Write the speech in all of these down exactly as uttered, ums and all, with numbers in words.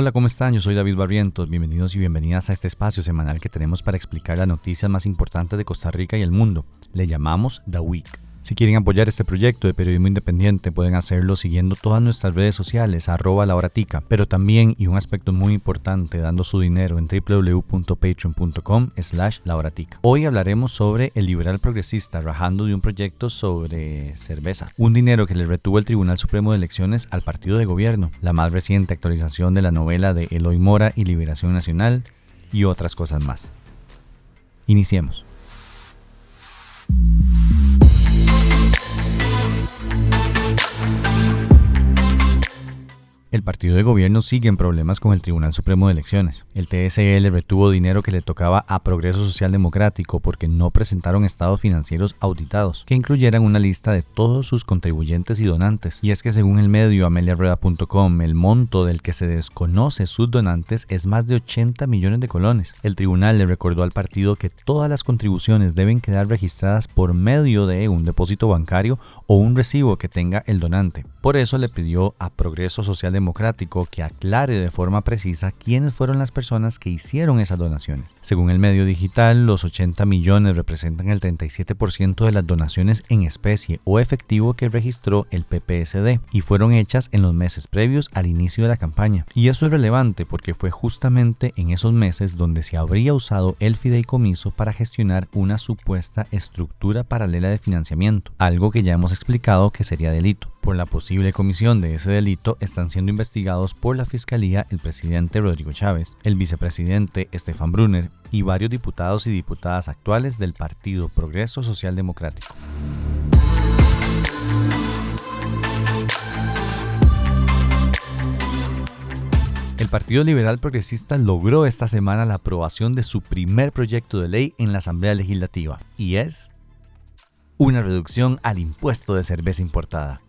Hola, ¿cómo están? Yo soy David Barrientos. Bienvenidos y bienvenidas a este espacio semanal que tenemos para explicar las noticias más importantes de Costa Rica y el mundo. Le llamamos The Week. Si quieren apoyar este proyecto de periodismo independiente, pueden hacerlo siguiendo todas nuestras redes sociales, arroba lahoratica, pero también, y un aspecto muy importante, dando su dinero en www.patreon.com slash lahoratica. Hoy hablaremos sobre el liberal progresista rajando de un proyecto sobre cerveza, un dinero que le retuvo el Tribunal Supremo de Elecciones al partido de gobierno, la más reciente actualización de la novela de Eloy Mora y Liberación Nacional, y otras cosas más. Iniciemos. El partido de gobierno sigue en problemas con el Tribunal Supremo de Elecciones. El T S E le retuvo dinero que le tocaba a Progreso Social Democrático porque no presentaron estados financieros auditados, que incluyeran una lista de todos sus contribuyentes y donantes. Y es que según el medio Amelia Rueda punto com, el monto del que se desconoce sus donantes es más de ochenta millones de colones. El tribunal le recordó al partido que todas las contribuciones deben quedar registradas por medio de un depósito bancario o un recibo que tenga el donante. Por eso le pidió a Progreso Social Democrático Democrático que aclare de forma precisa quiénes fueron las personas que hicieron esas donaciones. Según el medio digital, los ochenta millones representan el treinta y siete por ciento de las donaciones en especie o efectivo que registró el P P S D y fueron hechas en los meses previos al inicio de la campaña. Y eso es relevante porque fue justamente en esos meses donde se habría usado el fideicomiso para gestionar una supuesta estructura paralela de financiamiento, algo que ya hemos explicado que sería delito. Por la posible comisión de ese delito están siendo investigados por la Fiscalía el presidente Rodrigo Chávez, el vicepresidente Stephan Brunner y varios diputados y diputadas actuales del Partido Progreso Social Democrático. El Partido Liberal Progresista logró esta semana la aprobación de su primer proyecto de ley en la Asamblea Legislativa y es una reducción al impuesto de cerveza importada.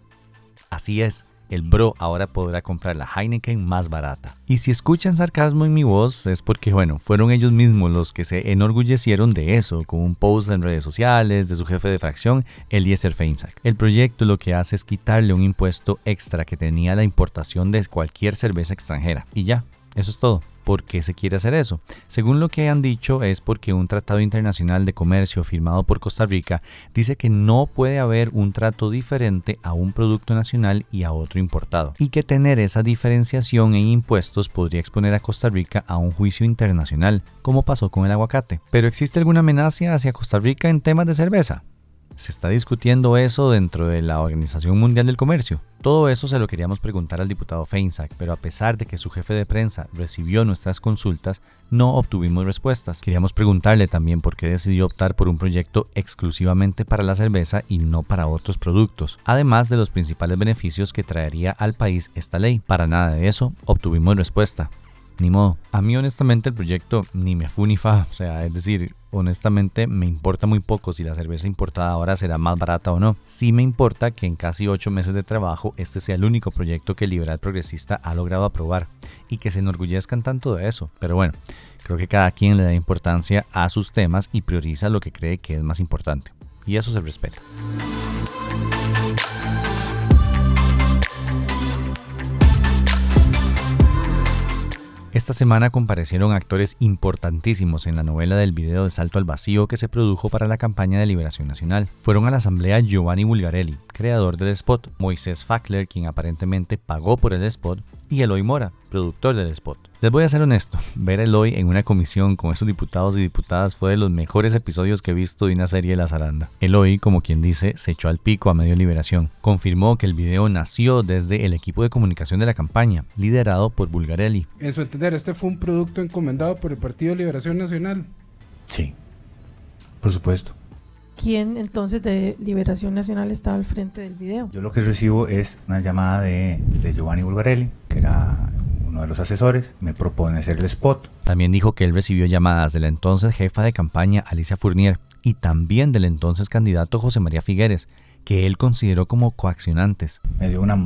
Así es, el bro ahora podrá comprar la Heineken más barata. Y si escuchan sarcasmo en mi voz es porque, bueno, fueron ellos mismos los que se enorgullecieron de eso, con un post en redes sociales de su jefe de fracción, Eliezer Feinsack. El proyecto lo que hace es quitarle un impuesto extra que tenía la importación de cualquier cerveza extranjera. Y ya, eso es todo. ¿Por qué se quiere hacer eso? Según lo que han dicho, es porque un tratado internacional de comercio firmado por Costa Rica dice que no puede haber un trato diferente a un producto nacional y a otro importado, y que tener esa diferenciación en impuestos podría exponer a Costa Rica a un juicio internacional, como pasó con el aguacate. ¿Pero existe alguna amenaza hacia Costa Rica en temas de cerveza? ¿Se está discutiendo eso dentro de la Organización Mundial del Comercio? Todo eso se lo queríamos preguntar al diputado Feinsack, pero a pesar de que su jefe de prensa recibió nuestras consultas, no obtuvimos respuestas. Queríamos preguntarle también por qué decidió optar por un proyecto exclusivamente para la cerveza y no para otros productos, además de los principales beneficios que traería al país esta ley. Para nada de eso obtuvimos respuesta. Ni modo. A mí honestamente el proyecto ni me fu ni fa, o sea, es decir, honestamente me importa muy poco si la cerveza importada ahora será más barata o no. Sí me importa que en casi ocho meses de trabajo este sea el único proyecto que el liberal progresista ha logrado aprobar y que se enorgullezcan tanto de eso. Pero bueno, creo que cada quien le da importancia a sus temas y prioriza lo que cree que es más importante. Y eso se respeta. Esta semana comparecieron actores importantísimos en la novela del video de Salto al Vacío que se produjo para la campaña de Liberación Nacional. Fueron a la asamblea Giovanni Bulgarelli, creador del spot, Moisés Fackler, quien aparentemente pagó por el spot, y Eloy Mora, productor del spot. Les voy a ser honesto, ver a Eloy en una comisión con esos diputados y diputadas fue de los mejores episodios que he visto de una serie de La Zaranda. Eloy, como quien dice, se echó al pico a medio liberación. Confirmó que el video nació desde el equipo de comunicación de la campaña, liderado por Bulgarelli. En su entender, este fue un producto encomendado por el Partido de Liberación Nacional. Sí, por supuesto. ¿Quién entonces de Liberación Nacional estaba al frente del video? Yo lo que recibo es una llamada de, de Giovanni Bulgarelli, que era uno de los asesores, me propone hacer el spot. También dijo que él recibió llamadas de la entonces jefa de campaña Alicia Furnier y también del entonces candidato José María Figueres, que él consideró como coaccionantes. Me dio una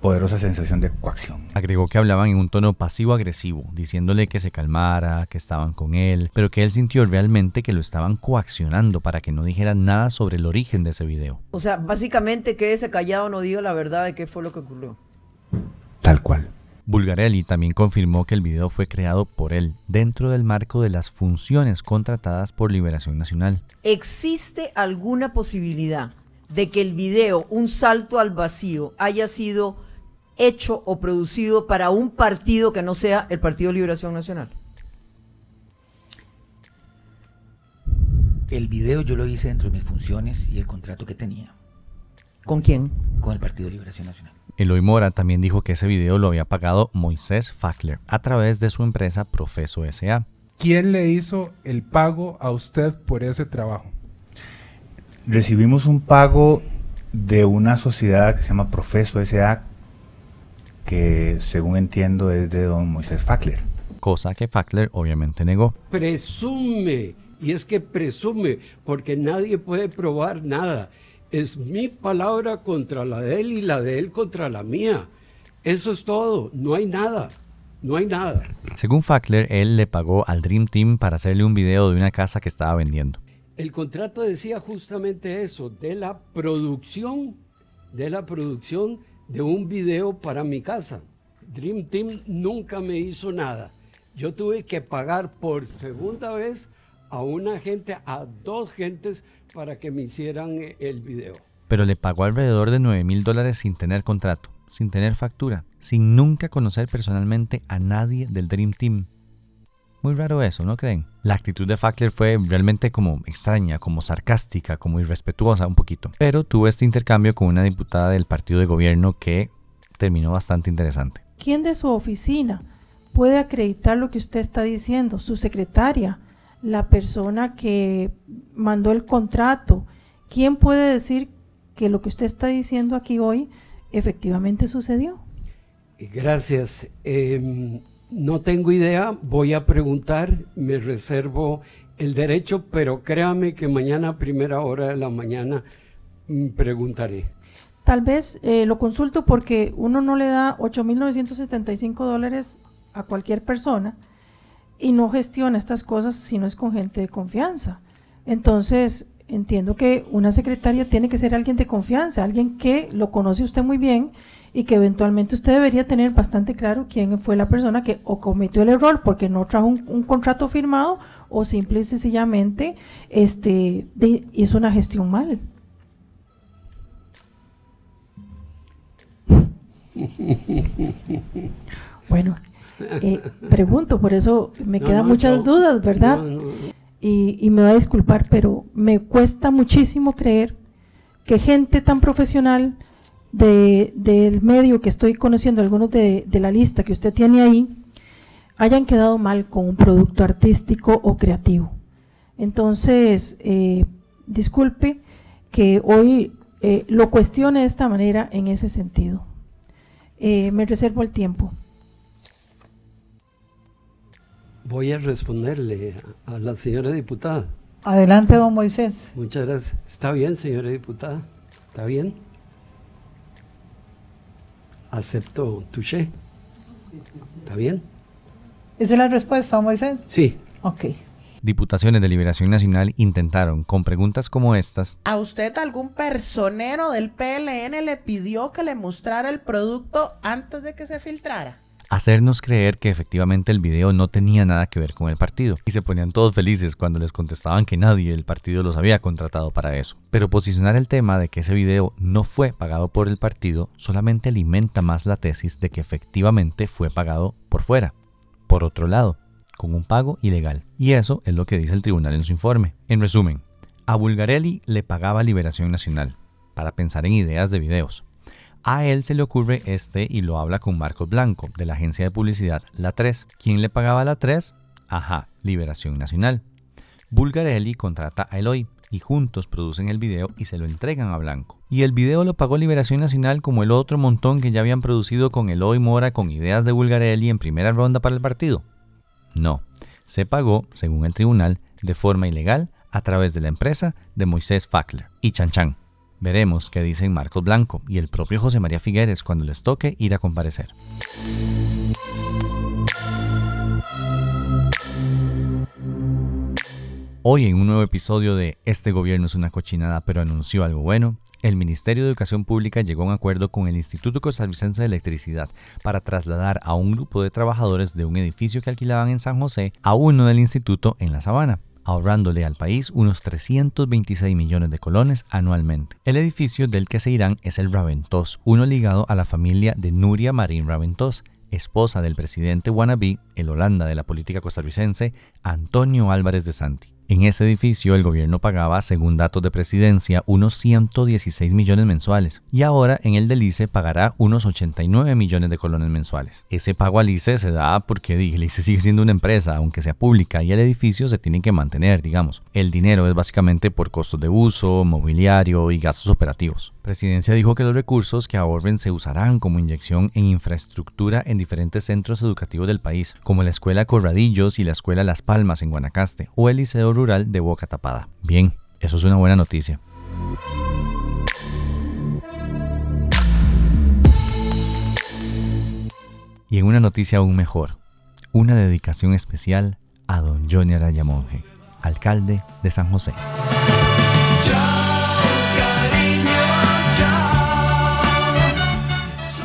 poderosa sensación de coacción. Agregó que hablaban en un tono pasivo-agresivo, diciéndole que se calmara, que estaban con él, pero que él sintió realmente que lo estaban coaccionando para que no dijera nada sobre el origen de ese video. O sea, básicamente quédese callado, no diga la verdad de qué fue lo que ocurrió. Tal cual. Bulgarelli también confirmó que el video fue creado por él dentro del marco de las funciones contratadas por Liberación Nacional. ¿Existe alguna posibilidad de que el video Un Salto al Vacío haya sido hecho o producido para un partido que no sea el Partido Liberación Nacional? El video yo lo hice dentro de mis funciones y el contrato que tenía. ¿Con quién? Con el Partido Liberación Nacional. Eloy Mora también dijo que ese video lo había pagado Moisés Fackler a través de su empresa Profeso S A ¿Quién le hizo el pago a usted por ese trabajo? Recibimos un pago de una sociedad que se llama Profeso S A que según entiendo es de don Moisés Fackler. Cosa que Fackler obviamente negó. Presume, y es que presume, porque nadie puede probar nada. Es mi palabra contra la de él y la de él contra la mía. Eso es todo, no hay nada, no hay nada. Según Fackler, él le pagó al Dream Team para hacerle un video de una casa que estaba vendiendo. El contrato decía justamente eso, de la producción, de la producción de un video para mi casa. Dream Team nunca me hizo nada. Yo tuve que pagar por segunda vez a una gente, a dos gentes, para que me hicieran el video. Pero le pagó alrededor de nueve mil dólares sin tener contrato, sin tener factura, sin nunca conocer personalmente a nadie del Dream Team. Muy raro eso, ¿no creen? La actitud de Fackler fue realmente como extraña, como sarcástica, como irrespetuosa un poquito. Pero tuvo este intercambio con una diputada del partido de gobierno que terminó bastante interesante. ¿Quién de su oficina puede acreditar lo que usted está diciendo? Su secretaria, la persona que mandó el contrato. ¿Quién puede decir que lo que usted está diciendo aquí hoy efectivamente sucedió? Gracias. Eh... No tengo idea, voy a preguntar, me reservo el derecho, pero créame que mañana a primera hora de la mañana preguntaré. Tal vez eh, lo consulto porque uno no le da ocho mil novecientos setenta y cinco dólares a cualquier persona y no gestiona estas cosas si no es con gente de confianza. Entonces entiendo que una secretaria tiene que ser alguien de confianza, alguien que lo conoce usted muy bien y que eventualmente usted debería tener bastante claro quién fue la persona que o cometió el error porque no trajo un, un contrato firmado o simple y sencillamente este, de, hizo una gestión mal. Bueno, eh, pregunto, por eso me no, quedan no, muchas no, dudas, ¿verdad? No, no, no. Y, y me va a disculpar, pero me cuesta muchísimo creer que gente tan profesional de, del medio que estoy conociendo, algunos de, de la lista que usted tiene ahí, hayan quedado mal con un producto artístico o creativo. Entonces, eh, disculpe que hoy eh, lo cuestione de esta manera en ese sentido. Eh, me reservo el tiempo. Voy a responderle a la señora diputada. Adelante, don Moisés. Muchas gracias. Está bien, señora diputada. Está bien. Acepto, touché. ¿Está bien? ¿Esa es la respuesta, don Moisés? Sí. Ok. Diputaciones de Liberación Nacional intentaron, con preguntas como estas. ¿A usted algún personero del P L N le pidió que le mostrara el producto antes de que se filtrara? Hacernos creer que efectivamente el video no tenía nada que ver con el partido y se ponían todos felices cuando les contestaban que nadie del partido los había contratado para eso. Pero posicionar el tema de que ese video no fue pagado por el partido solamente alimenta más la tesis de que efectivamente fue pagado por fuera, por otro lado, con un pago ilegal. Y eso es lo que dice el tribunal en su informe. En resumen, a Bulgarelli le pagaba Liberación Nacional para pensar en ideas de videos. A él se le ocurre este y lo habla con Marcos Blanco, de la agencia de publicidad La tres. ¿Quién le pagaba a La tres? Ajá, Liberación Nacional. Bulgarelli contrata a Eloy y juntos producen el video y se lo entregan a Blanco. Y el video lo pagó Liberación Nacional como el otro montón que ya habían producido con Eloy Mora con ideas de Bulgarelli en primera ronda para el partido. No, se pagó, según el tribunal, de forma ilegal a través de la empresa de Moisés Fackler y Chan Chan. Veremos qué dicen Marcos Blanco y el propio José María Figueres cuando les toque ir a comparecer. Hoy en un nuevo episodio de Este gobierno es una cochinada, pero anunció algo bueno, el Ministerio de Educación Pública llegó a un acuerdo con el Instituto Costarricense de Electricidad para trasladar a un grupo de trabajadores de un edificio que alquilaban en San José a uno del instituto en La Sabana, ahorrándole al país unos trescientos veintiséis millones de colones anualmente. El edificio del que se irán es el Raventós, uno ligado a la familia de Nuria Marín Raventós, esposa del presidente wannabe, el Holanda de la política costarricense, Antonio Álvarez Desanti. En ese edificio el gobierno pagaba, según datos de presidencia, unos ciento dieciséis millones mensuales y ahora en el del I C E pagará unos ochenta y nueve millones de colones mensuales. Ese pago al I C E se da porque el I C E sigue siendo una empresa, aunque sea pública, y el edificio se tiene que mantener, digamos. El dinero es básicamente por costos de uso, mobiliario y gastos operativos. Presidencia dijo que los recursos que ahorren se usarán como inyección en infraestructura en diferentes centros educativos del país, como la Escuela Corradillos y la Escuela Las Palmas en Guanacaste, o el Liceo Rural de Boca Tapada. Bien, eso es una buena noticia. Y en una noticia aún mejor, una dedicación especial a don Johnny Araya Monge, alcalde de San José.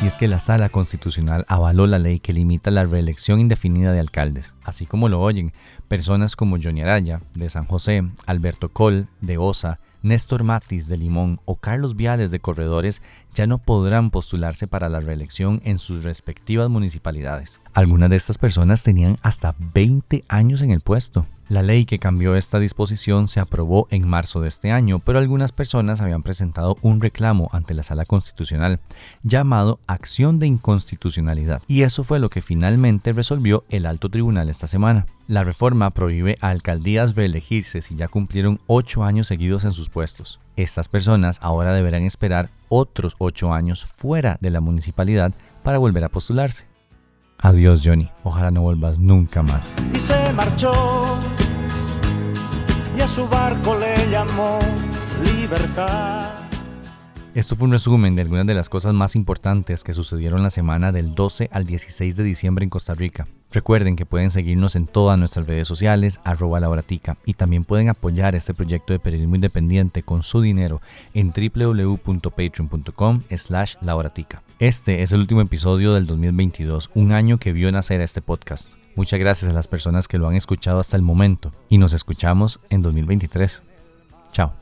Y es que la Sala Constitucional avaló la ley que limita la reelección indefinida de alcaldes. Así como lo oyen, personas como Johnny Araya, de San José, Alberto Coll, de Osa, Néstor Matis, de Limón, o Carlos Viales, de Corredores, ya no podrán postularse para la reelección en sus respectivas municipalidades. Algunas de estas personas tenían hasta veinte años en el puesto. La ley que cambió esta disposición se aprobó en marzo de este año, pero algunas personas habían presentado un reclamo ante la Sala Constitucional llamado Acción de Inconstitucionalidad, y eso fue lo que finalmente resolvió el Alto Tribunal esta semana. La reforma prohíbe a alcaldías reelegirse si ya cumplieron ocho años seguidos en sus puestos. Estas personas ahora deberán esperar otros ocho años fuera de la municipalidad para volver a postularse. Adiós, Johnny, ojalá no vuelvas nunca más. Y se marchó y a su barco le llamó Libertad. Esto fue un resumen de algunas de las cosas más importantes que sucedieron la semana del doce al dieciséis de diciembre en Costa Rica. Recuerden que pueden seguirnos en todas nuestras redes sociales, arroba lahoratica, y también pueden apoyar este proyecto de periodismo independiente con su dinero en www.patreon.com slash lahoratica. Este es el último episodio del dos mil veintidós, un año que vio nacer este podcast. Muchas gracias a las personas que lo han escuchado hasta el momento y nos escuchamos en dos mil veintitrés. Chao.